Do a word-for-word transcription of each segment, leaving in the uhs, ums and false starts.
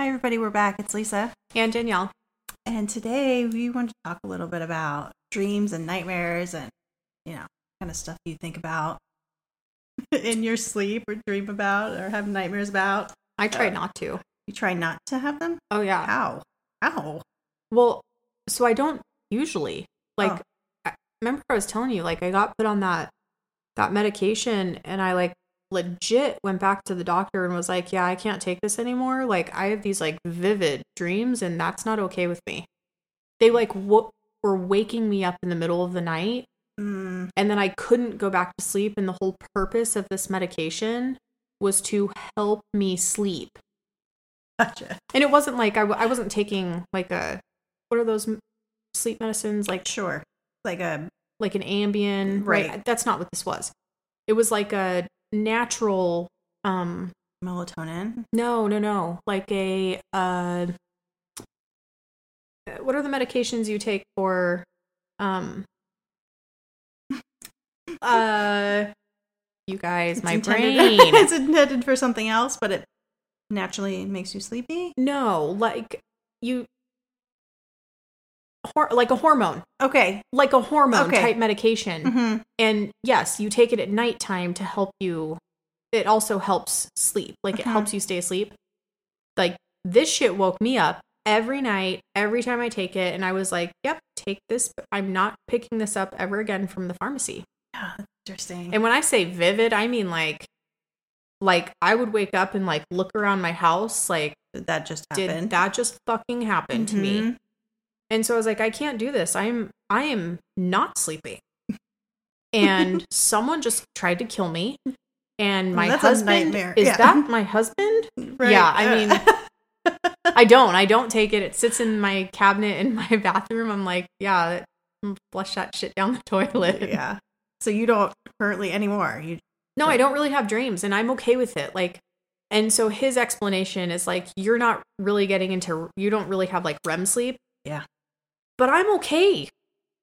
Hi, everybody. We're back. It's Lisa and Danielle. And today we want to talk a little bit about dreams and nightmares and, you know, kind of stuff you think about in your sleep or dream about or have nightmares about. I try uh, not to. You try not to have them? Oh, yeah. How? How? Well, so I don't usually. Like, oh. I remember I was telling you, like, I got put on that that medication and I, like, legit went back to the doctor and was like, yeah, I can't take this anymore. Like, I have these, like, vivid dreams and that's not okay with me. They, like, w- were waking me up in the middle of the night mm. and then I couldn't go back to sleep, and the whole purpose of this medication was to help me sleep. Gotcha. And it wasn't like I, w- I wasn't taking, like, a, what are those m- sleep medicines? Like, sure. Like a... Like an Ambien. Right. right. That's not what this was. It was like a natural um melatonin no no no like a uh what are the medications you take for um uh you guys, it's my intended, brain it's intended for something else, but it naturally makes you sleepy. No, like you Hor- like a hormone. Okay. Like a hormone okay. type medication. Mm-hmm. And yes, you take it at nighttime to help you. It also helps sleep. Like mm-hmm. it helps you stay asleep. Like this shit woke me up every night, every time I take it. And I was like, yep, take this. I'm not picking this up ever again from the pharmacy. Yeah, that's interesting. And when I say vivid, I mean like, like I would wake up and like look around my house. Like that just happened. Did that just fucking happen mm-hmm. to me? And so I was like, I can't do this. I'm, I am not sleeping. And someone just tried to kill me. And my That's husband, is yeah. that my husband? Right. Yeah. I mean, I don't, I don't take it. It sits in my cabinet in my bathroom. I'm like, yeah, flush that shit down the toilet. Yeah. So you don't currently anymore. You No, don't. I don't really have dreams and I'm okay with it. Like, and so his explanation is like, you're not really getting into, you don't really have like R E M sleep. Yeah. But I'm okay.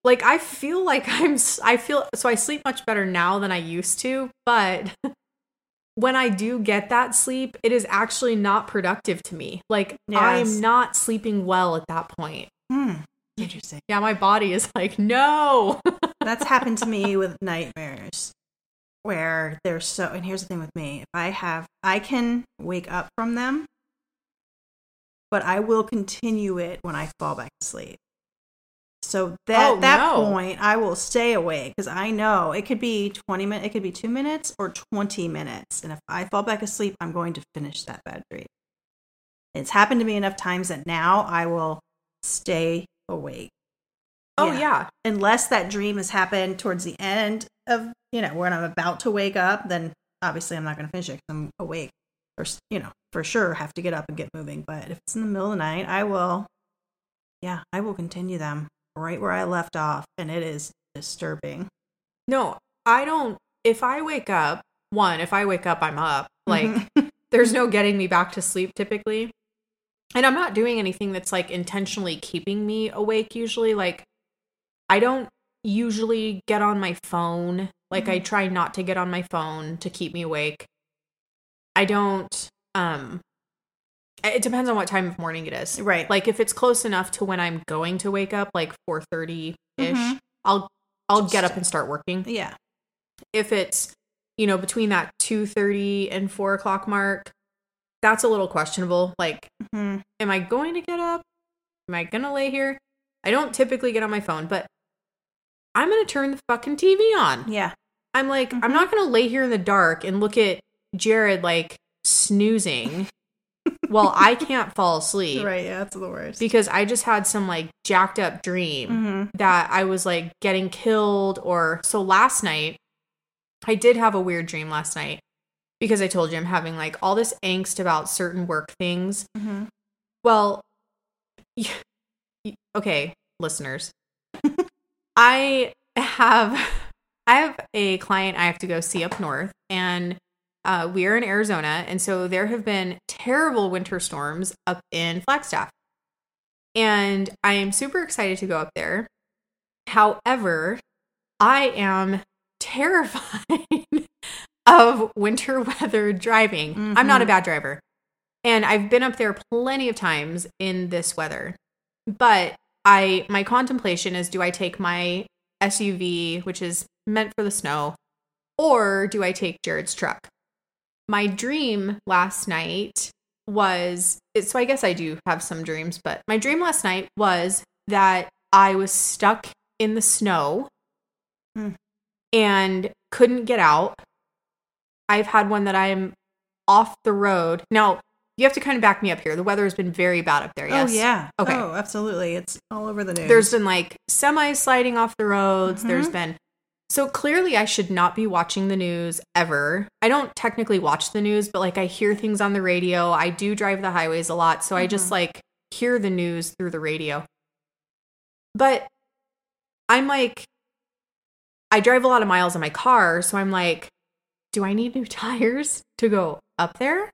Like, I feel like I'm, I feel, so I sleep much better now than I used to, but when I do get that sleep, it is actually not productive to me. Like, yes. I'm not sleeping well at that point. Hmm. Interesting. Yeah, my body is like, no. That's happened to me with nightmares where there's so, and here's the thing with me, if I have, I can wake up from them, but I will continue it when I fall back to sleep. So that, oh, that no. point, I will stay awake because I know it could be twenty minutes, it could be two minutes or twenty minutes. And if I fall back asleep, I'm going to finish that bad dream. It's happened to me enough times that now I will stay awake. Oh, yeah. yeah. Unless that dream has happened towards the end of, you know, when I'm about to wake up, then obviously I'm not going to finish it because I'm awake. Or, you know, for sure have to get up and get moving. But if it's in the middle of the night, I will, yeah, I will continue them right where I left off. And it is disturbing. No, I don't, if I wake up, one, if I wake up, I'm up. Like, mm-hmm. there's no getting me back to sleep typically. And I'm not doing anything that's like intentionally keeping me awake usually. Like, I don't usually get on my phone. Like, mm-hmm. I try not to get on my phone to keep me awake. I don't, um, it depends on what time of morning it is. Right. Like if it's close enough to when I'm going to wake up, like four thirty ish, mm-hmm. I'll, I'll Just, get up and start working. Yeah. If it's, you know, between that two thirty and four o'clock mark, that's a little questionable. Like, mm-hmm. am I going to get up? Am I going to lay here? I don't typically get on my phone, but I'm going to turn the fucking T V on. Yeah. I'm like, mm-hmm. I'm not going to lay here in the dark and look at Jared like snoozing while I can't fall asleep. Right, yeah, that's the worst. Because I just had some like jacked up dream mm-hmm. that I was like getting killed or so last night I did have a weird dream last night because I told you I'm having like all this angst about certain work things. Mm-hmm. Well, okay, listeners. I have I have a client I have to go see up north, and Uh, we are in Arizona, and so there have been terrible winter storms up in Flagstaff. And I am super excited to go up there. However, I am terrified of winter weather driving. Mm-hmm. I'm not a bad driver. And I've been up there plenty of times in this weather. But I, my contemplation is, do I take my S U V, which is meant for the snow, or do I take Jared's truck? My dream last night was, so I guess I do have some dreams, but my dream last night was that I was stuck in the snow mm. and couldn't get out. I've had one that I'm off the road. Now, you have to kind of back me up here. The weather has been very bad up there, yes? Oh, yeah. Okay. Oh, absolutely. It's all over the news. There's been, like, semis sliding off the roads. Mm-hmm. There's been... So, clearly, I should not be watching the news ever. I don't technically watch the news, but, like, I hear things on the radio. I do drive the highways a lot, so mm-hmm. I just, like, hear the news through the radio. But I'm, like... I drive a lot of miles in my car, so I'm, like, do I need new tires to go up there?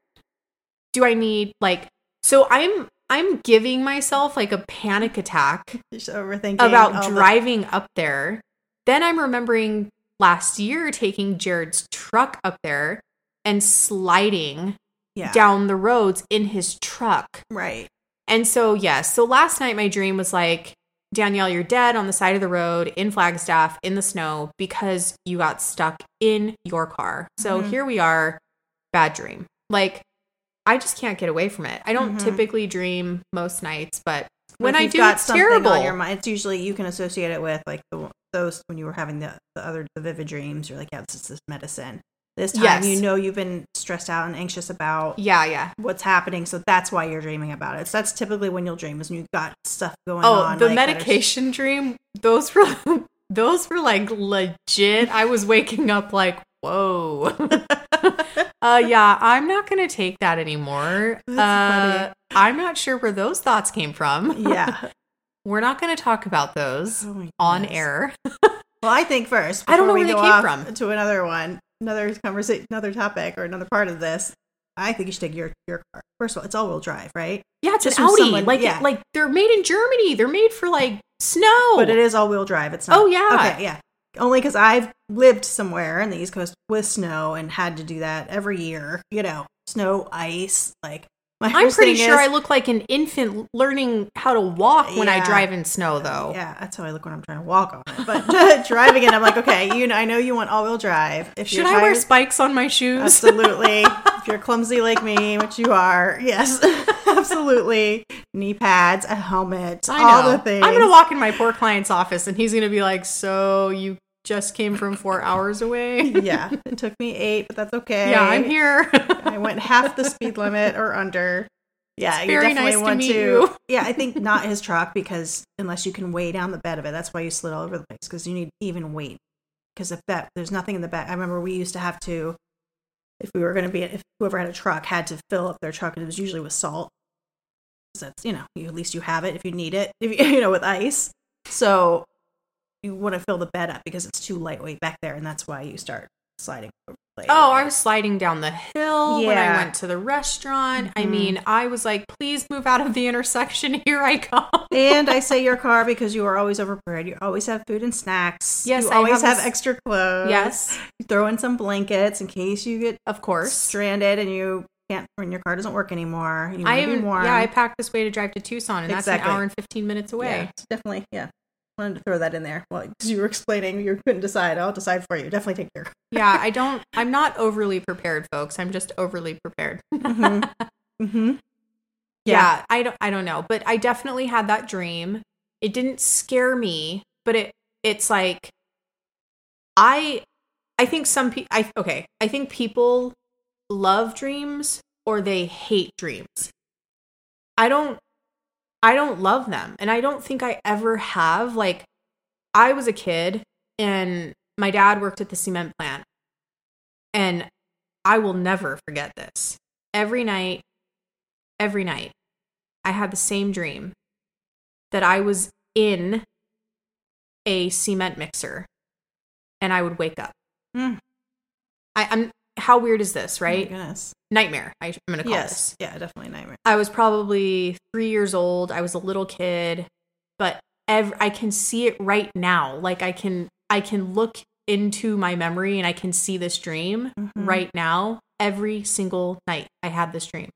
Do I need, like, so I'm I'm giving myself, like, a panic attack just overthinking about driving the- up there. Then I'm remembering last year taking Jared's truck up there and sliding yeah. down the roads in his truck. Right. And so, yes. Yeah, so last night my dream was like, Danielle, you're dead on the side of the road in Flagstaff in the snow because you got stuck in your car. So mm-hmm. here we are. Bad dream. Like, I just can't get away from it. I don't mm-hmm. typically dream most nights, but when I do, got it's terrible. On your mind, it's usually you can associate it with like the, those when you were having the, the other the vivid dreams. You're like, yeah, this is this medicine. This time, yes. you know, you've been stressed out and anxious about yeah, yeah. what's happening. So that's why you're dreaming about it. So that's typically when you'll dream is when you've got stuff going oh, on. Oh, the like, medication is- dream. Those were those were like legit. I was waking up like, whoa. Uh, yeah, I'm not going to take that anymore. Uh, I'm not sure where those thoughts came from. Yeah. We're not going to talk about those oh on air. Well, I think first, I don't know where they came from. To another one, another conversation, another topic or another part of this. I think you should take your, your car. First of all, it's all wheel drive, right? Yeah, it's Just an Audi. Someone, like, yeah. like they're made in Germany. They're made for like snow. But it is all wheel drive. It's not. Oh, yeah. Okay, yeah. Only because I've lived somewhere in the East Coast with snow and had to do that every year. You know, snow, ice. Like my I'm pretty sure is, I look like an infant learning how to walk yeah, when I drive in snow, though. Yeah, that's how I look when I'm trying to walk on it. But driving it, I'm like, okay, you know, I know you want all-wheel drive. If Should I tired, wear spikes on my shoes? Absolutely. If you're clumsy like me, which you are, yes, absolutely. Knee pads, a helmet, I all know. the things. I'm going to walk in my poor client's office and he's going to be like, so you just came from four hours away? Yeah, it took me eight, but that's okay. Yeah, I'm here. I went half the speed limit or under. Yeah, you definitely nice want to. to. You. Yeah, I think not his truck because unless you can weigh down the bed of it, that's why you slid all over the place because you need even weight. Because if that, there's nothing in the back. I remember we used to have to, if we were going to be, if whoever had a truck had to fill up their truck, and it was usually with salt. So that's, you know, you, at least you have it if you need it, if you, you know, with ice. So you want to fill the bed up because it's too lightweight back there, and that's why you start sliding over the place. Oh, I was sliding down the hill yeah. when I went to the restaurant. Mm-hmm. I mean, I was like, please move out of the intersection. Here I come. And I say your car because you are always overprepared. You always have food and snacks. Yes, you I always have, have extra clothes. Yes. You throw in some blankets in case you get of course stranded and you can't, when your car doesn't work anymore. And you I am, warm. Yeah, I packed this way to drive to Tucson, and exactly. that's an hour and fifteen minutes away. Yeah, definitely, yeah. Wanted to throw that in there. Well, because you were explaining, you couldn't decide. I'll decide for you. Definitely take your. Yeah, I don't. I'm not overly prepared, folks. I'm just overly prepared. Mm-hmm. Mm-hmm. Yeah. yeah, I don't. I don't know, but I definitely had that dream. It didn't scare me, but it. It's like, I. I think some people. I okay. I think people love dreams or they hate dreams. I don't. I don't love them. And I don't think I ever have. Like, I was a kid and my dad worked at the cement plant. And I will never forget this. Every night, every night, I had the same dream that I was in a cement mixer and I would wake up. Mm. I, I'm, how weird is this, right? Oh my goodness. Nightmare, I, I'm going to call yes. this. Yeah, definitely nightmare. I was probably three years old. I was a little kid, but ev- I can see it right now. Like I can, I can look into my memory and I can see this dream mm-hmm. right now. Every single night I had this dream.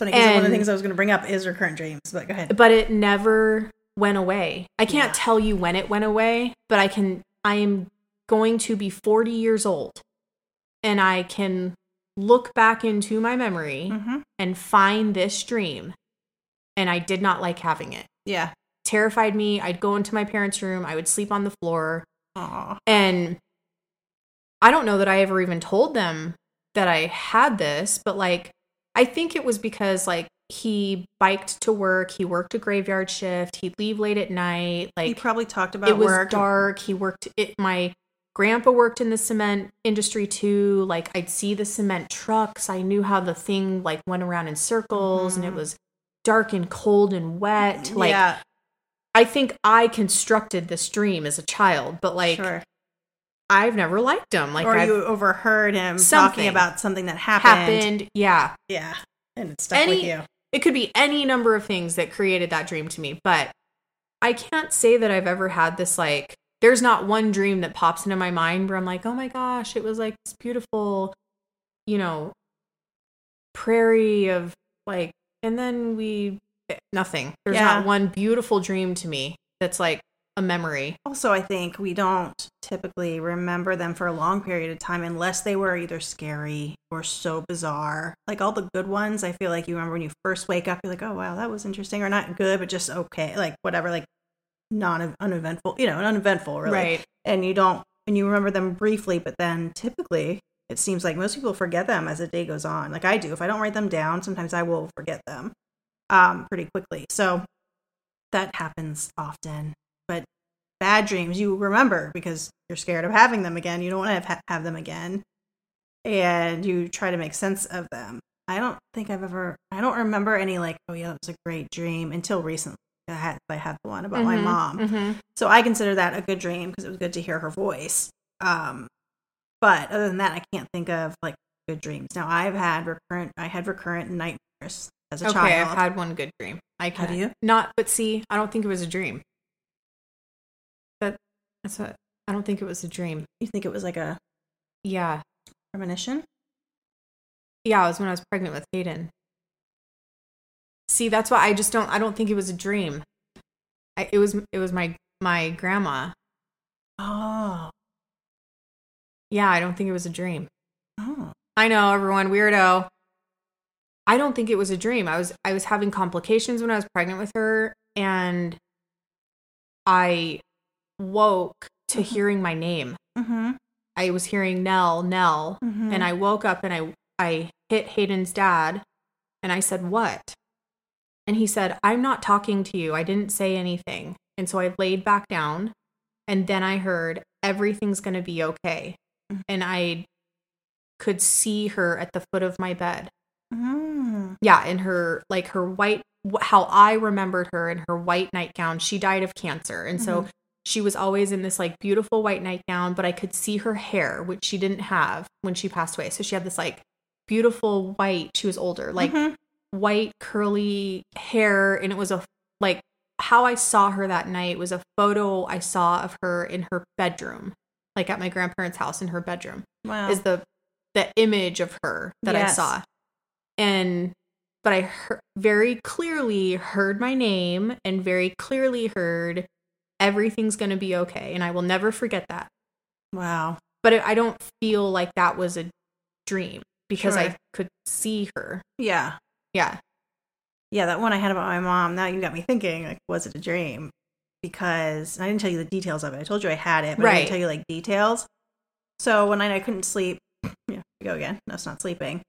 funny because one of the things I was going to bring up is recurrent dreams, but go ahead. But it never went away. I can't yeah. tell you when it went away, but I can, I am going to be forty years old and I can look back into my memory mm-hmm. and find this dream. And I did not like having it. Yeah. Terrified me. I'd go into my parents' room. I would sleep on the floor. Aww. And I don't know that I ever even told them that I had this, but like, I think it was because like he biked to work. He worked a graveyard shift. He'd leave late at night. Like he probably talked about it was work. Dark. He worked it. My grandpa worked in the cement industry too. Like I'd see the cement trucks. I knew how the thing like went around in circles mm-hmm. and it was dark and cold and wet. Like yeah. I think I constructed this dream as a child, but like sure. I've never liked him. Like, or I've, you overheard him talking about something that happened. Happened, yeah, yeah, and it stuck any, with you. It could be any number of things that created that dream to me, but I can't say that I've ever had this. Like, there's not one dream that pops into my mind where I'm like, oh my gosh, it was like this beautiful, you know, prairie of like, and then we nothing. There's yeah. not one beautiful dream to me that's like a memory. Also, I think we don't typically remember them for a long period of time unless they were either scary or so bizarre. Like all the good ones, I feel like you remember when you first wake up, you're like, oh wow, that was interesting, or not good, but just okay, like whatever, like non uneventful, you know, uneventful, really. Right. And you don't, and you remember them briefly, but then typically it seems like most people forget them as the day goes on. Like I do. If I don't write them down, sometimes I will forget them um, pretty quickly. So that happens often. But bad dreams, you remember because you're scared of having them again. You don't want to have, have them again. And you try to make sense of them. I don't think I've ever, I don't remember any like, oh yeah, that was a great dream until recently. I had, I had the one about mm-hmm, my mom. Mm-hmm. So I consider that a good dream because it was good to hear her voice. Um, but other than that, I can't think of like good dreams. Now I've had recurrent, I had recurrent nightmares as a okay, child. Okay, I've had one good dream. I can. Have you? Not, but see, I don't think it was a dream. That's what, I don't think it was a dream. You think it was like a... Yeah. Premonition? Yeah, it was when I was pregnant with Hayden. See, that's why I just don't... I don't think it was a dream. I, it was It was my, my grandma. Oh. Yeah, I don't think it was a dream. Oh. I know, everyone. Weirdo. I don't think it was a dream. I was I was having complications when I was pregnant with her, and I... woke to hearing my name. Mm-hmm. I was hearing Nell, Nell, mm-hmm. and I woke up and I I hit Hayden's dad, and I said, "What?" And he said, "I'm not talking to you. I didn't say anything." And so I laid back down, and then I heard, "Everything's gonna be okay," mm-hmm. and I could see her at the foot of my bed. Mm. Yeah, in her like her white, how I remembered her in her white nightgown. She died of cancer, and mm-hmm. so. She was always in this like beautiful white nightgown, but I could see her hair, which she didn't have when she passed away. So she had this like beautiful white, she was older, like mm-hmm. white curly hair. And it was a, like how I saw her that night was a photo I saw of her in her bedroom, like at my grandparents' house in her bedroom. Wow. Is the, the image of her that yes. I saw. And, but I he- very clearly heard my name and very clearly heard everything's going to be okay. And I will never forget that. Wow. But it, I don't feel like that was a dream because sure. I could see her. Yeah. Yeah. Yeah. That one I had about my mom. Now you got me thinking, like, was it a dream? Because I didn't tell you the details of it. I told you I had it, but right. I didn't tell you like details. So one night I couldn't sleep. Yeah. Go again. No, it's not sleeping.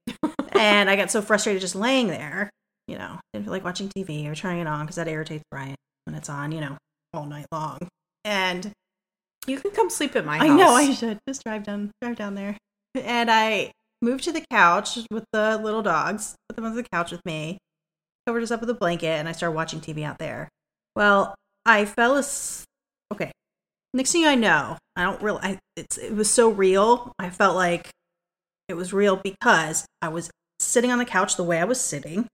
And I got so frustrated just laying there, you know, didn't feel like watching T V or trying it on because that irritates Brian when it's on, you know. All night long. And you can come sleep at my house. I know I should just drive down drive down there. And I moved to the couch with the little dogs, put them on the couch with me, covered us up with a blanket, and I started watching T V out there. Well, I fell asleep. Okay, next thing I know, I don't really I, it's it was so real. I felt like it was real because I was sitting on the couch the way I was sitting.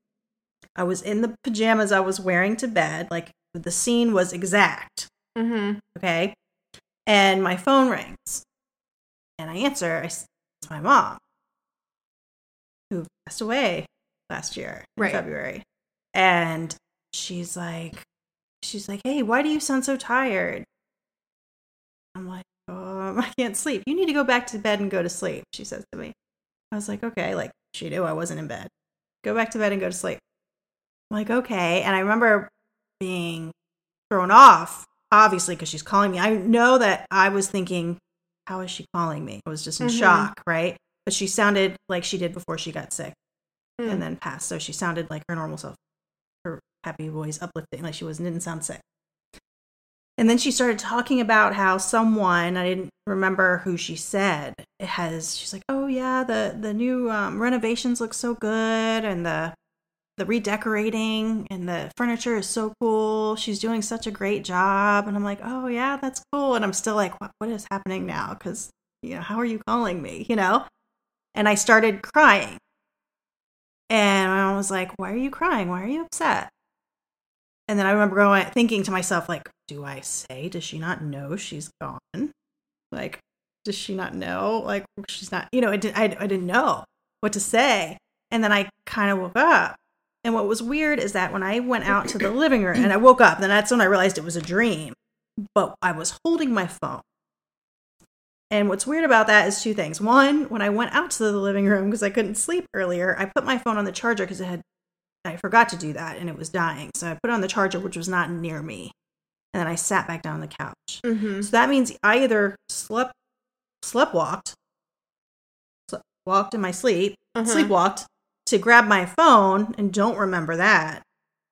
I was in the pajamas I was wearing to bed, like the scene was exact. Mm-hmm. Okay. And my phone rings. And I answer. I, it's my mom. Who passed away last year in right. February. And she's like, she's like, hey, why do you sound so tired? I'm like, um, I can't sleep. You need to go back to bed and go to sleep, she says to me. I was like, okay. Like, she knew I wasn't in bed. Go back to bed and go to sleep. I'm like, okay. And I remember being thrown off, obviously, because she's calling me. I know that I was thinking, how is she calling me? I was just in mm-hmm. shock, right? But she sounded like she did before she got sick mm. and then passed. So she sounded like her normal self, her happy voice, uplifting, like she was, didn't sound sick. And then she started talking about how someone, I didn't remember who she said, it has, she's like, oh yeah, the, the new um, renovations look so good, and the the redecorating and the furniture is so cool. She's doing such a great job. And I'm like, oh yeah, that's cool. And I'm still like, what, what is happening now? Cause you know, how are you calling me? You know? And I started crying, and I was like, why are you crying? Why are you upset? And then I remember going, thinking to myself, like, do I say, does she not know she's gone? Like, does she not know? Like, she's not, you know, I, did, I, I didn't know what to say. And then I kind of woke up. And what was weird is that when I went out to the living room and I woke up, then that's when I realized it was a dream, but I was holding my phone. And what's weird about that is two things. One, when I went out to the living room because I couldn't sleep earlier, I put my phone on the charger because it had, I forgot to do that and it was dying. So I put it on the charger, which was not near me. And then I sat back down on the couch. Mm-hmm. So that means I either slept, slept walked, walked in my sleep, mm-hmm. sleepwalked, to grab my phone, and don't remember that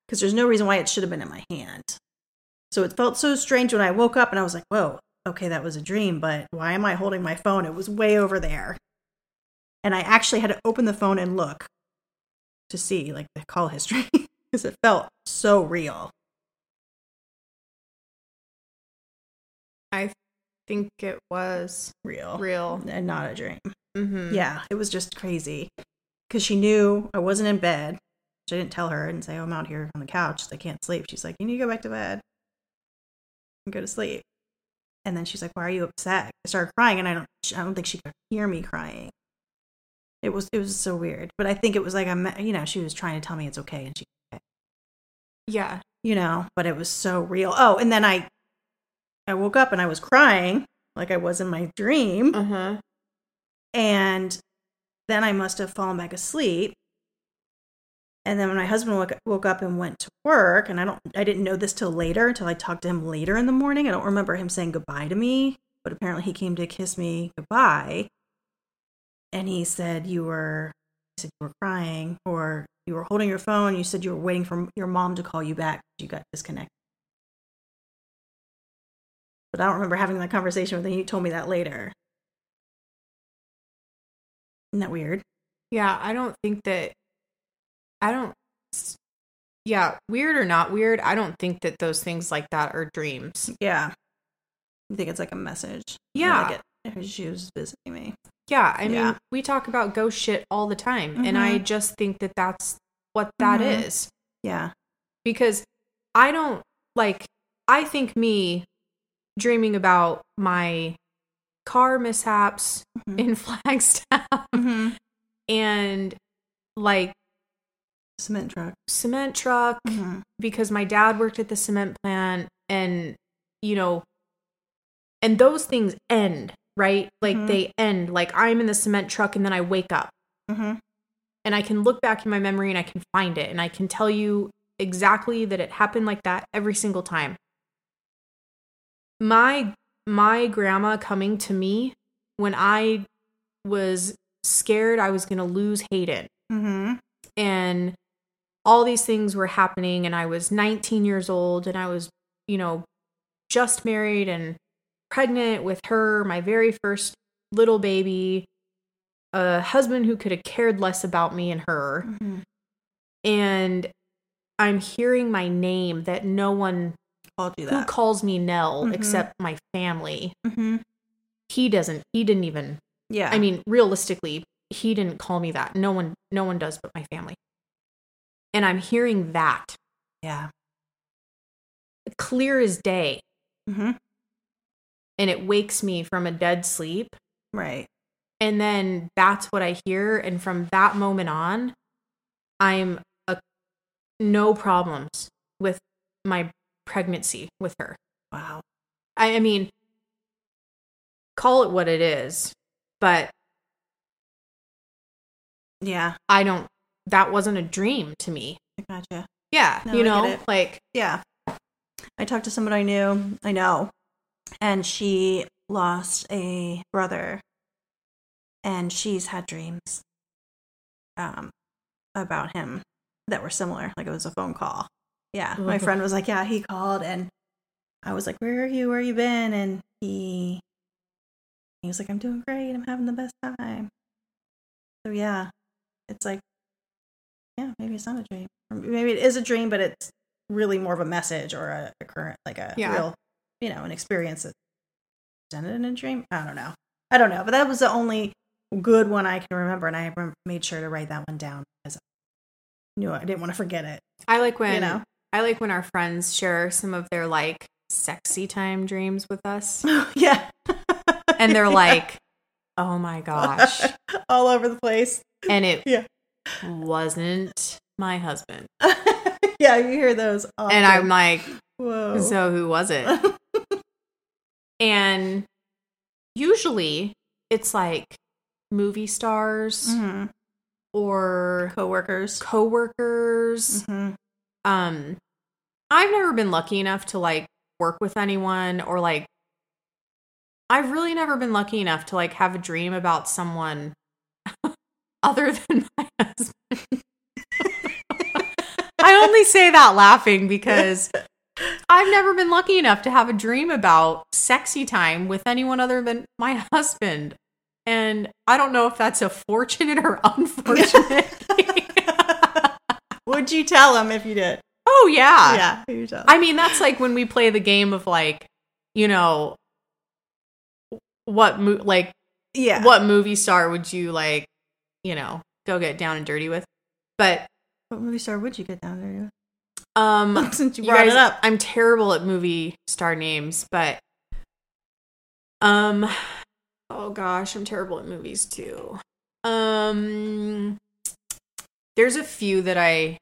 because there's no reason why it should have been in my hand. So it felt so strange when I woke up and I was like, whoa, okay, that was a dream, but why am I holding my phone? It was way over there. And I actually had to open the phone and look to see like the call history because it felt so real. I think it was real. Real. And not a dream. Mm-hmm. Yeah, it was just crazy. Because she knew I wasn't in bed. So I didn't tell her and say, oh, I'm out here on the couch. I can't sleep. She's like, you need to go back to bed and go to sleep. And then she's like, why are you upset? I started crying, and I don't I don't think she could hear me crying. It was it was so weird. But I think it was like, I'm, you know, she was trying to tell me it's okay. And she, okay. Yeah. You know, but it was so real. Oh, and then I, I woke up and I was crying like I was in my dream. Uh-huh. And then I must have fallen back asleep. And then when my husband woke, woke up and went to work, and I don't, I didn't know this till later, until I talked to him later in the morning. I don't remember him saying goodbye to me, but apparently he came to kiss me goodbye. And he said, you were, he said you were crying, or you were holding your phone. You said you were waiting for your mom to call you back. You got disconnected. But I don't remember having that conversation with him. He told me that later. Isn't that weird? Yeah, I don't think that, I don't, yeah, weird or not weird, I don't think that those things like that are dreams. Yeah. You think it's like a message? Yeah. Like it, she was visiting me. Yeah, I yeah. mean, we talk about ghost shit all the time, mm-hmm. and I just think that that's what that mm-hmm. is. Yeah. Because I don't, like, I think me dreaming about my car mishaps mm-hmm. in Flagstaff mm-hmm. and like cement truck cement truck mm-hmm. because my dad worked at the cement plant, and you know, and those things end, right? Like mm-hmm. they end, like I'm in the cement truck and then I wake up mm-hmm. and I can look back in my memory and I can find it, and I can tell you exactly that it happened like that every single time. My My grandma coming to me when I was scared I was going to lose Hayden. Mm-hmm. And all these things were happening, and I was nineteen years old, and I was, you know, just married and pregnant with her, my very first little baby, a husband who could have cared less about me and her. Mm-hmm. And I'm hearing my name that no one I'll do that. Who calls me Nell mm-hmm. except my family? Mm-hmm. He doesn't. He didn't even. Yeah. I mean, realistically, he didn't call me that. No one. No one does, but my family. And I'm hearing that. Yeah. Clear as day. Mm-hmm. And it wakes me from a dead sleep. Right. And then that's what I hear. And from that moment on, I'm a, no problems with my pregnancy with her. Wow. I, I mean, call it what it is, but yeah, I don't, that wasn't a dream to me. I gotcha. Yeah. No, you know, like, yeah. I talked to someone I knew, I know, and she lost a brother, and she's had dreams um, about him that were similar. Like, it was a phone call. Yeah. Mm-hmm. My friend was like, yeah, he called, and I was like, where are you? Where you been? And he, he was like, I'm doing great. I'm having the best time. So, yeah, it's like, yeah, maybe it's not a dream. Or maybe it is a dream, but it's really more of a message or a, a current, like a yeah. real, you know, an experience that's done it in a dream. I don't know. I don't know. But that was the only good one I can remember. And I made sure to write that one down because I knew I didn't want to forget it. I like when, you know? I like when our friends share some of their like sexy time dreams with us. Yeah. And they're yeah. like, oh my gosh. All over the place. And it yeah. wasn't my husband. Yeah, you hear those often. And I'm like, whoa. So who was it? And usually it's like movie stars mm-hmm. or coworkers. Coworkers. Mm-hmm. Um, I've never been lucky enough to like work with anyone, or like I've really never been lucky enough to like have a dream about someone other than my husband. I only say that laughing because I've never been lucky enough to have a dream about sexy time with anyone other than my husband. And I don't know if that's a fortunate or unfortunate thing. Would you tell him if you did? Oh, yeah. Yeah. You tell him. I mean, that's like when we play the game of like, you know, what, mo- like, yeah. what movie star would you like, you know, go get down and dirty with? But... What movie star would you get down there? Um, Since you brought you guys, it up, I'm terrible at movie star names, but um, oh gosh, I'm terrible at movies too. Um, there's a few that I,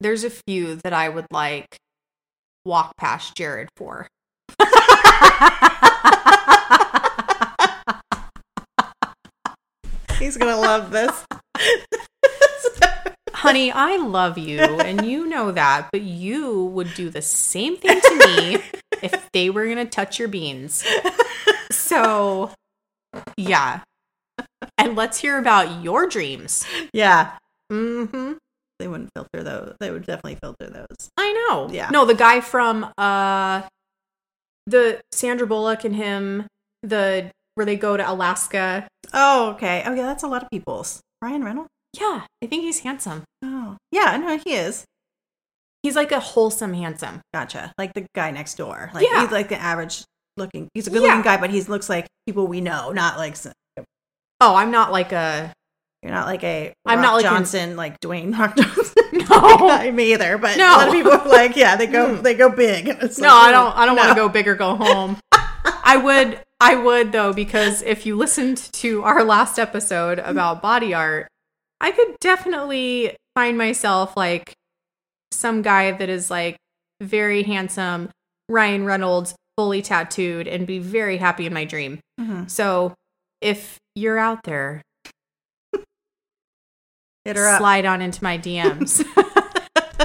there's a few that I would like walk past Jared for. He's gonna love this. Honey, I love you, and you know that, but you would do the same thing to me if they were going to touch your beans. So, yeah. And let's hear about your dreams. Yeah. Mm-hmm. They wouldn't filter those. They would definitely filter those. I know. Yeah. No, the guy from, uh, the Sandra Bullock and him, the, where they go to Alaska. Oh, okay. Oh, yeah, that's a lot of people's. Ryan Reynolds? Yeah, I think he's handsome. Oh. Yeah, I know he is. He's like a wholesome handsome. Gotcha. Like the guy next door. Like yeah. He's like the average looking. He's a good yeah. looking guy, but he looks like people we know, not like some, Oh, I'm not like a You're not like a I'm Rock not like Johnson, an, like Dwayne Rock Johnson. No. Me either, but no. A lot of people are like, yeah, they go they go big. And it's no, like, I don't I don't no. want to go big or go home. I would I would though, because if you listened to our last episode about body art, I could definitely find myself like some guy that is like very handsome, Ryan Reynolds, fully tattooed, and be very happy in my dream. Mm-hmm. So if you're out there, hit her up. Slide on into my D Ms.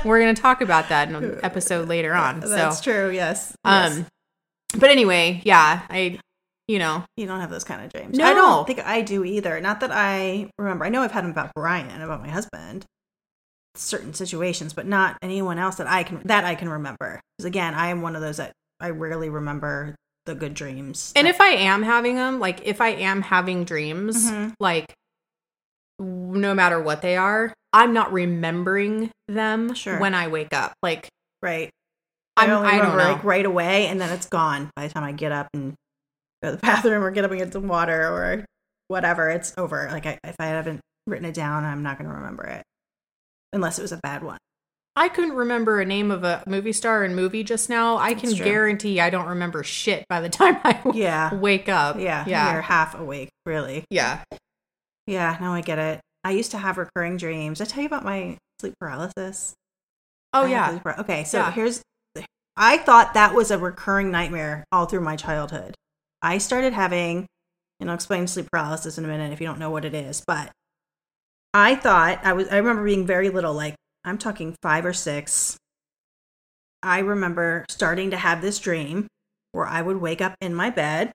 We're going to talk about that in an episode later on. Yeah, that's so, true. Yes. Um, yes. But anyway, yeah, I... You know, you don't have those kind of dreams. No. I don't think I do either. Not that I remember. I know I've had them about Brian, about my husband, certain situations, but not anyone else that I can that I can remember. Because again, I am one of those that I rarely remember the good dreams. And that- if I am having them, like if I am having dreams, mm-hmm. like no matter what they are, I'm not remembering them sure. when I wake up. Like right, I'm, I only remember I don't know. Like right away, and then it's gone by the time I get up and. Go to the bathroom or get up and get some water or whatever, it's over. Like I, if I haven't written it down, I'm not going to remember it unless it was a bad one. I couldn't remember a name of a movie star and movie just now. I That's can true. Guarantee I don't remember shit by the time I yeah. wake up. Yeah, yeah, you're half awake, really. Yeah, yeah. Now I get it. I used to have recurring dreams. I tell you about my sleep paralysis? Oh, I yeah. Par- okay, so yeah. here's, I thought that was a recurring nightmare all through my childhood. I started having, and I'll explain sleep paralysis in a minute if you don't know what it is, but I thought, I was. I remember being very little, like, I'm talking five or six. I remember starting to have this dream where I would wake up in my bed,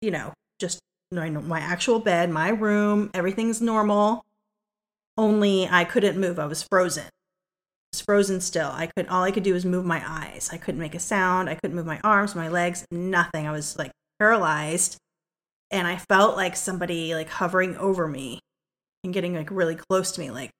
you know, just my actual bed, my room, everything's normal, only I couldn't move. I was frozen. I was frozen still. I could, all I could do was move my eyes. I couldn't make a sound. I couldn't move my arms, my legs, nothing. I was like paralyzed, and I felt like somebody like hovering over me and getting like really close to me, like,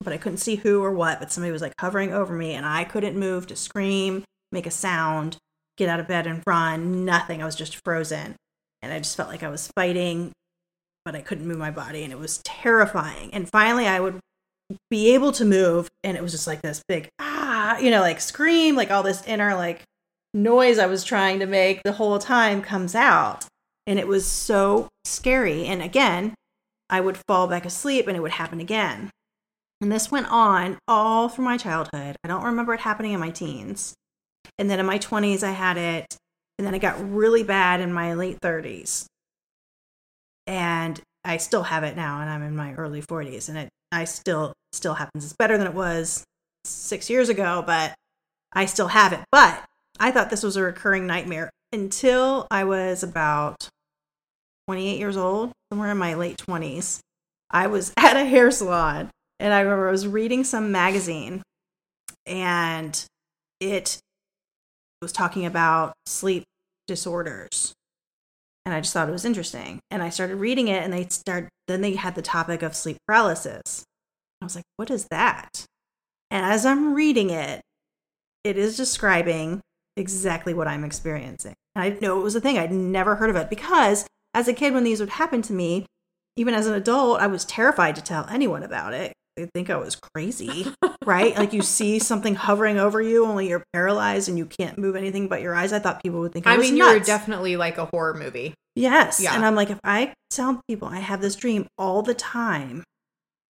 but I couldn't see who or what, but somebody was like hovering over me, and I couldn't move to scream, make a sound, get out of bed and run, nothing. I was just frozen, and I just felt like I was fighting, but I couldn't move my body, and it was terrifying. And finally I would be able to move, and it was just like this big, ah, you know, like scream, like all this inner like noise I was trying to make the whole time comes out, and it was so scary. And again, I would fall back asleep, and it would happen again. And this went on all through my childhood. I don't remember it happening in my teens. And then in my twenties, I had it. And then it got really bad in my late thirties. And I still have it now, and I'm in my early forties. And it I still still happens. It's better than it was six years ago, but I still have it. But I thought this was a recurring nightmare until I was about twenty-eight years old, somewhere in my late twenties. I was at a hair salon. And I remember I was reading some magazine, and it was talking about sleep disorders. And I just thought it was interesting. And I started reading it, and they start then they had the topic of sleep paralysis. I was like, what is that? And as I'm reading it, it is describing exactly what I'm experiencing. And I didn't know it was a thing. I'd never heard of it, because as a kid, when these would happen to me, even as an adult, I was terrified to tell anyone about it. They think I was crazy, right? Like, you see something hovering over you, only you're paralyzed and you can't move anything but your eyes. I thought people would think I, I was mean, nuts. You were definitely like a horror movie. Yes. Yeah. And I'm like, if I tell people I have this dream all the time,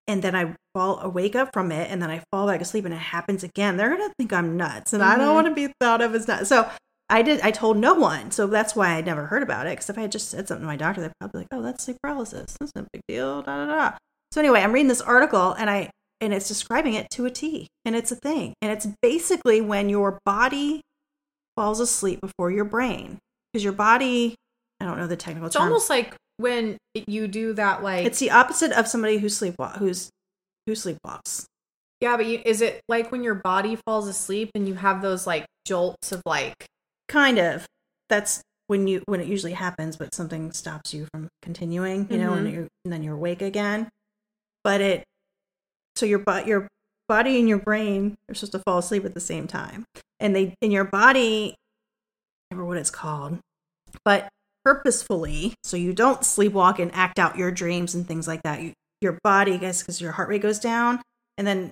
and then I fall awake up from it, and then I fall back asleep, and it happens again, they're going to think I'm nuts. And mm-hmm. I don't want to be thought of as nuts. So I did. I told no one, so that's why I never heard about it. Because if I had just said something to my doctor, they'd probably be like, "Oh, that's sleep paralysis. That's no big deal." Da da da. So anyway, I'm reading this article, and I and it's describing it to a T, and it's a thing, and it's basically when your body falls asleep before your brain, because your body, I don't know the technical. It's term. Almost like when you do that. Like, it's the opposite of somebody who sleepwalk, who's who sleepwalks. Yeah, but you, is it like when your body falls asleep and you have those like jolts of like. Kind of. That's when you when it usually happens, but something stops you from continuing, you know, mm-hmm. and, you're, and then you're awake again. But it, so your your body and your brain are supposed to fall asleep at the same time, and they in your body, I don't remember what it's called, but purposefully, so you don't sleepwalk and act out your dreams and things like that. You, your body, I guess, because your heart rate goes down, and then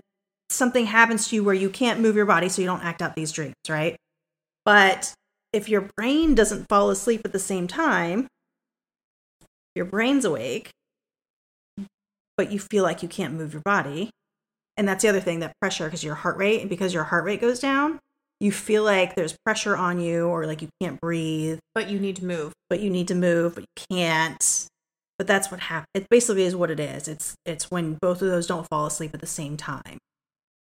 something happens to you where you can't move your body, so you don't act out these dreams, right? But if your brain doesn't fall asleep at the same time, your brain's awake, but you feel like you can't move your body. And that's the other thing, that pressure, because your heart rate, because your heart rate goes down, you feel like there's pressure on you, or like you can't breathe. But you need to move. But you need to move, but you can't. But that's what happens. It basically is what it is. It's it's when both of those don't fall asleep at the same time.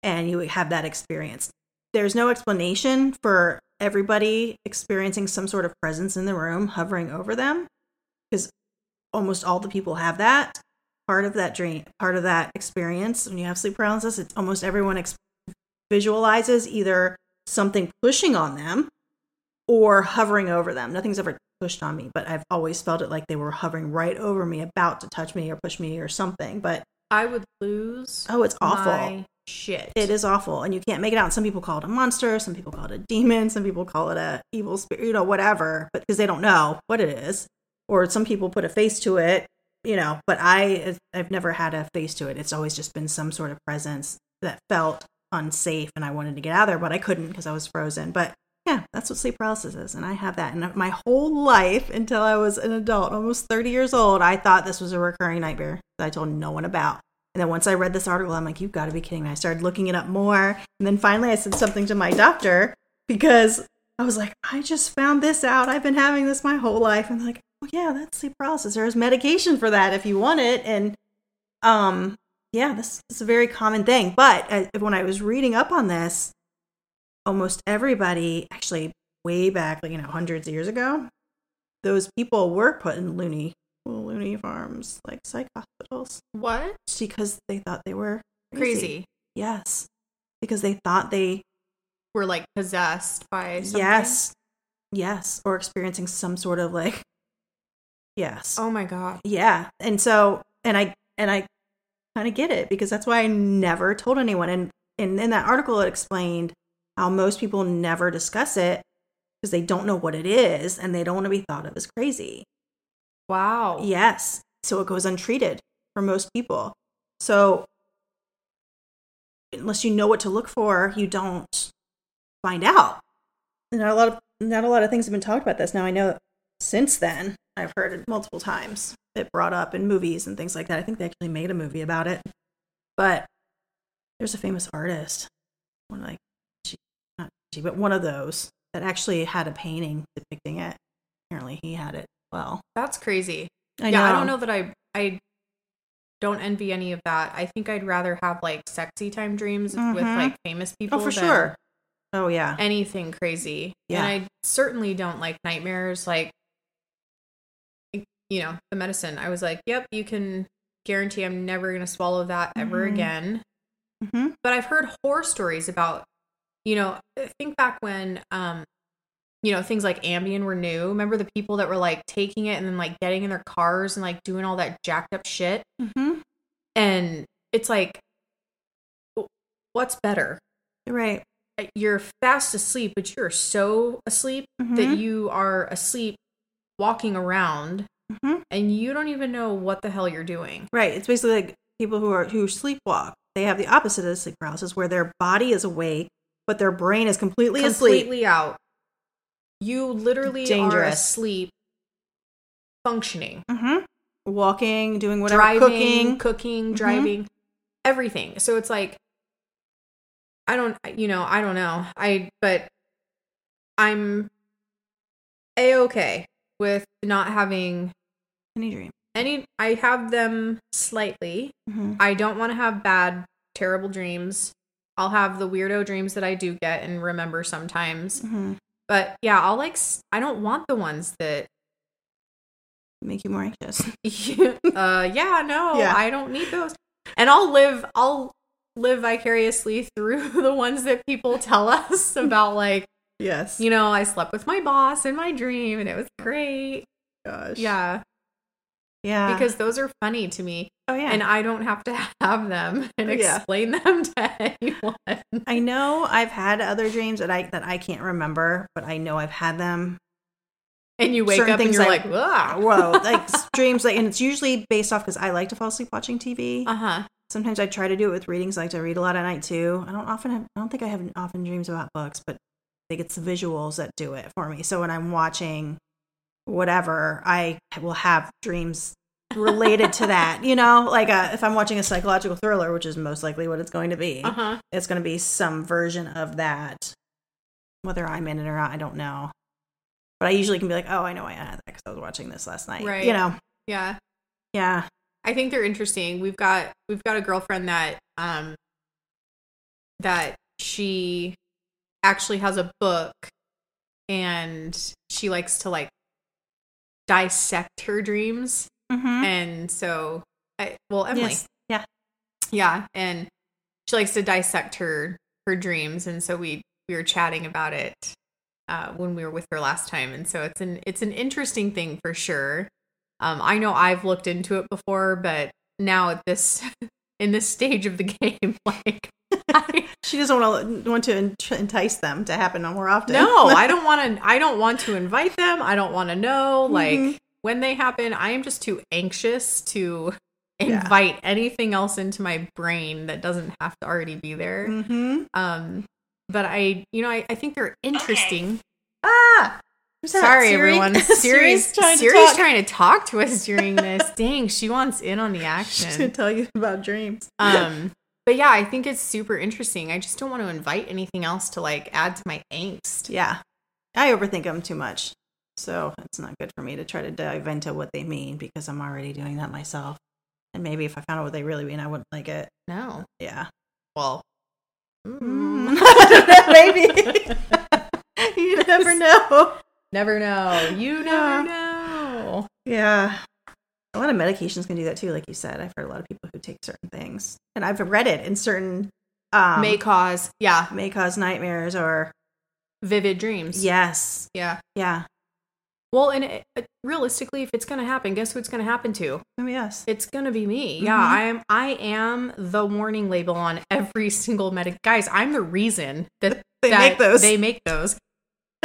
And you have that experience. There's no explanation for everybody experiencing some sort of presence in the room hovering over them, because almost all the people have that. Part of that dream, part of that experience when you have sleep paralysis, it's almost everyone ex- visualizes either something pushing on them or hovering over them. Nothing's ever pushed on me, but I've always felt it like they were hovering right over me, about to touch me or push me or something. But I would lose. Oh, it's awful. My- Shit. It is awful, and you can't make it out. Some people call it a monster, some people call it a demon, some people call it a evil spirit, you know, whatever, but because they don't know what it is, or some people put a face to it, you know, but I, I've never had a face to it. It's always just been some sort of presence that felt unsafe, and I wanted to get out of there, but I couldn't because I was frozen. But yeah, that's what sleep paralysis is, and I have that. And my whole life until I was an adult, almost thirty years old, I thought this was a recurring nightmare that I told no one about. And then once I read this article, I'm like, you've got to be kidding me. I started looking it up more. And then finally I said something to my doctor because I was like, I just found this out. I've been having this my whole life. And like, oh yeah, that's sleep paralysis. There's medication for that if you want it. And um, yeah, this is a very common thing. But I, when I was reading up on this, almost everybody, actually way back, like, you know, hundreds of years ago, those people were put in loony loony farms, like psych hospitals. What? Because they thought they were crazy. crazy. Yes. Because they thought they were like possessed by something. Yes. Yes. Or experiencing some sort of like, yes. Oh my God. Yeah. And so, and I, and I kind of get it because that's why I never told anyone. And, and in that article, it explained how most people never discuss it because they don't know what it is and they don't want to be thought of as crazy. Wow. Yes. So it goes untreated for most people. So unless you know what to look for, you don't find out. And not a lot of not a lot of things have been talked about this. Now I know since then I've heard it multiple times. It brought up in movies and things like that. I think they actually made a movie about it. But there's a famous artist, one like she, not she, but one of those that actually had a painting depicting it. Apparently he had it. Well, that's crazy. I yeah, know. I don't know that I I don't envy any of that. I think I'd rather have like sexy time dreams mm-hmm. with like famous people. Oh, for than sure. Oh, yeah. Anything crazy. Yeah. And I certainly don't like nightmares. Like, you know, the medicine. I was like, yep, you can guarantee I'm never going to swallow that mm-hmm. ever again. Mm-hmm. But I've heard horror stories about, you know, I think back when, um, you know, things like Ambien were new. Remember the people that were like taking it and then like getting in their cars and like doing all that jacked up shit? Mm-hmm. And it's like, what's better? Right. You're fast asleep, but you're so asleep mm-hmm. that you are asleep walking around mm-hmm. and you don't even know what the hell you're doing. Right. It's basically like people who are who sleepwalk. They have the opposite of sleep paralysis where their body is awake, but their brain is completely, completely asleep. Completely out. You literally Dangerous. Are asleep, functioning, mm-hmm. walking, doing whatever, driving, cooking, cooking, mm-hmm. driving, everything. So it's like, I don't, you know, I don't know. I, but I'm A-okay with not having any dream. Any, I have them slightly. Mm-hmm. I don't want to have bad, terrible dreams. I'll have the weirdo dreams that I do get and remember sometimes. Mm-hmm. But yeah, I'll like, I don't want the ones that make you more anxious. uh, yeah, no, yeah. I don't need those. And I'll live, I'll live vicariously through the ones that people tell us about, like, yes, you know, I slept with my boss in my dream and it was great. Gosh. Yeah. Yeah. Because those are funny to me. Oh, yeah. And I don't have to have them and oh, explain yeah. them to anyone. I know I've had other dreams that I that I can't remember, but I know I've had them. And you wake Certain up and you're I, like, whoa. Whoa. Like dreams, like, and it's usually based off because I like to fall asleep watching T V. Uh-huh. Sometimes I try to do it with readings. I like to read a lot at night, too. I don't often have, I don't think I have often dreams about books, but I think it's the visuals that do it for me. So when I'm watching whatever, I will have dreams related to that, you know, like a, if I'm watching a psychological thriller, which is most likely what it's going to be, uh-huh. it's going to be some version of that, whether I'm in it or not, I don't know, but I usually can be like, oh, I know I had that because I was watching this last night, right? You know, yeah, yeah. I think they're interesting. We've got we've got a girlfriend that um that she actually has a book, and she likes to like dissect her dreams. Mm-hmm. And so, I, well, Emily, yes. yeah, yeah, and she likes to dissect her her dreams, and so we we were chatting about it uh, when we were with her last time, and so it's an it's an interesting thing for sure. Um, I know I've looked into it before, but now at this in this stage of the game, like I, she doesn't want to want to entice them to happen more often. No, I don't want to. I don't want to invite them. I don't want to know, like. Mm-hmm. When they happen, I am just too anxious to invite yeah. anything else into my brain that doesn't have to already be there. Mm-hmm. Um, but I, you know, I, I think they're interesting. Okay. Ah! Was Sorry, Siri? everyone. Siri's, trying, Siri's to trying to talk to us during this. Dang, she wants in on the action. She's going to tell you about dreams. Um, but yeah, I think it's super interesting. I just don't want to invite anything else to like add to my angst. Yeah. I overthink them too much. So it's not good for me to try to dive into what they mean because I'm already doing that myself. And maybe if I found out what they really mean, I wouldn't like it. No. Yeah. Well. Mm. Maybe. You never know. Never know. You never know. Yeah. A lot of medications can do that too, like you said. I've heard a lot of people who take certain things. And I've read it in certain... Um, may cause, yeah. May cause nightmares or... Vivid dreams. Yes. Yeah. Yeah. Well, and it, it, realistically, if it's going to happen, guess who it's going to happen to? Oh, yes. It's going to be me. Mm-hmm. Yeah, I am I am the warning label on every single medic. Guys, I'm the reason that they that make those. They make those.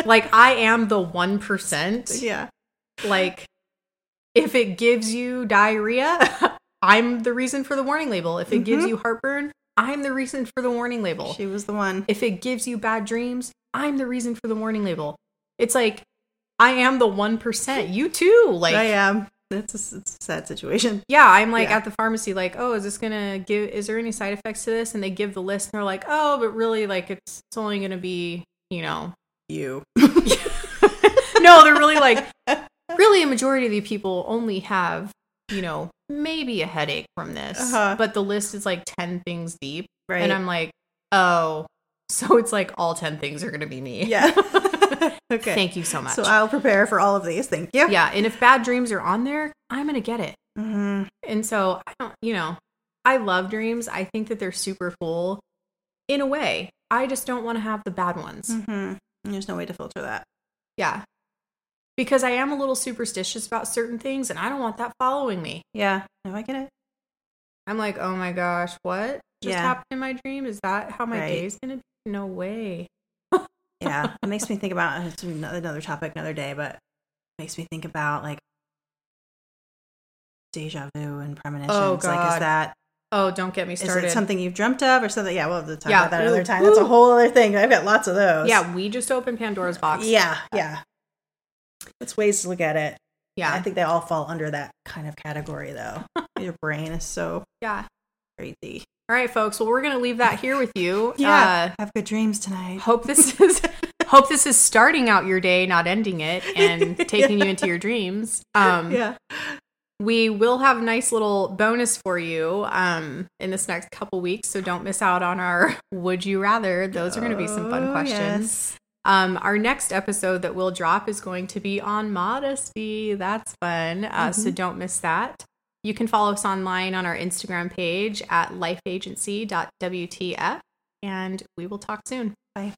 Like, I am the one percent. Yeah. Like, if it gives you diarrhea, I'm the reason for the warning label. If it mm-hmm. gives you heartburn, I'm the reason for the warning label. She was the one. If it gives you bad dreams, I'm the reason for the warning label. It's like, I am the one percent. You too. Like, I am. It's a, it's a sad situation. Yeah. I'm like yeah. at the pharmacy, like, oh, is this going to give, is there any side effects to this? And they give the list and they're like, oh, but really, like, it's, it's only going to be, you know, you no they're really like really a majority of the people only have you know maybe a headache from this uh-huh. but the list is like ten things deep, right? And I'm like, oh, so it's like all ten things are gonna be me. Yeah. Okay, thank you so much. So I'll prepare for all of these, thank you. Yeah. And if bad dreams are on there, I'm gonna get it. Mm-hmm. And so I don't, you know, I love dreams. I think that they're super cool in a way. I just don't want to have the bad ones. Mm-hmm. There's no way to filter that. Yeah. Because I am a little superstitious about certain things, and I don't want that following me. Yeah. No, I get it. I'm like, oh my gosh, what just yeah. happened in my dream? Is that how my right. day's going to be? No way. Yeah. It makes me think about, it's another topic another day, but it makes me think about, like, deja vu and premonitions. Oh, God. Like, is that... Oh, don't get me started. Is it something you've dreamt of or something? Yeah, we'll have to talk yeah. about that another time. That's a whole other thing. I've got lots of those. Yeah, we just opened Pandora's box. Yeah, yeah. It's ways to look at it. Yeah. I think they all fall under that kind of category, though. Your brain is so yeah. crazy. All right, folks. Well, we're going to leave that here with you. Yeah. Uh, have good dreams tonight. Hope this is hope this is starting out your day, not ending it, and taking yeah. you into your dreams. Um, yeah. We will have a nice little bonus for you um, in this next couple weeks, so don't miss out on our Would You Rather. Those oh, are going to be some fun questions. Yes. Um, our next episode that we'll drop is going to be on modesty. That's fun, uh, mm-hmm. so don't miss that. You can follow us online on our Instagram page at life agency dot w t f, and we will talk soon. Bye.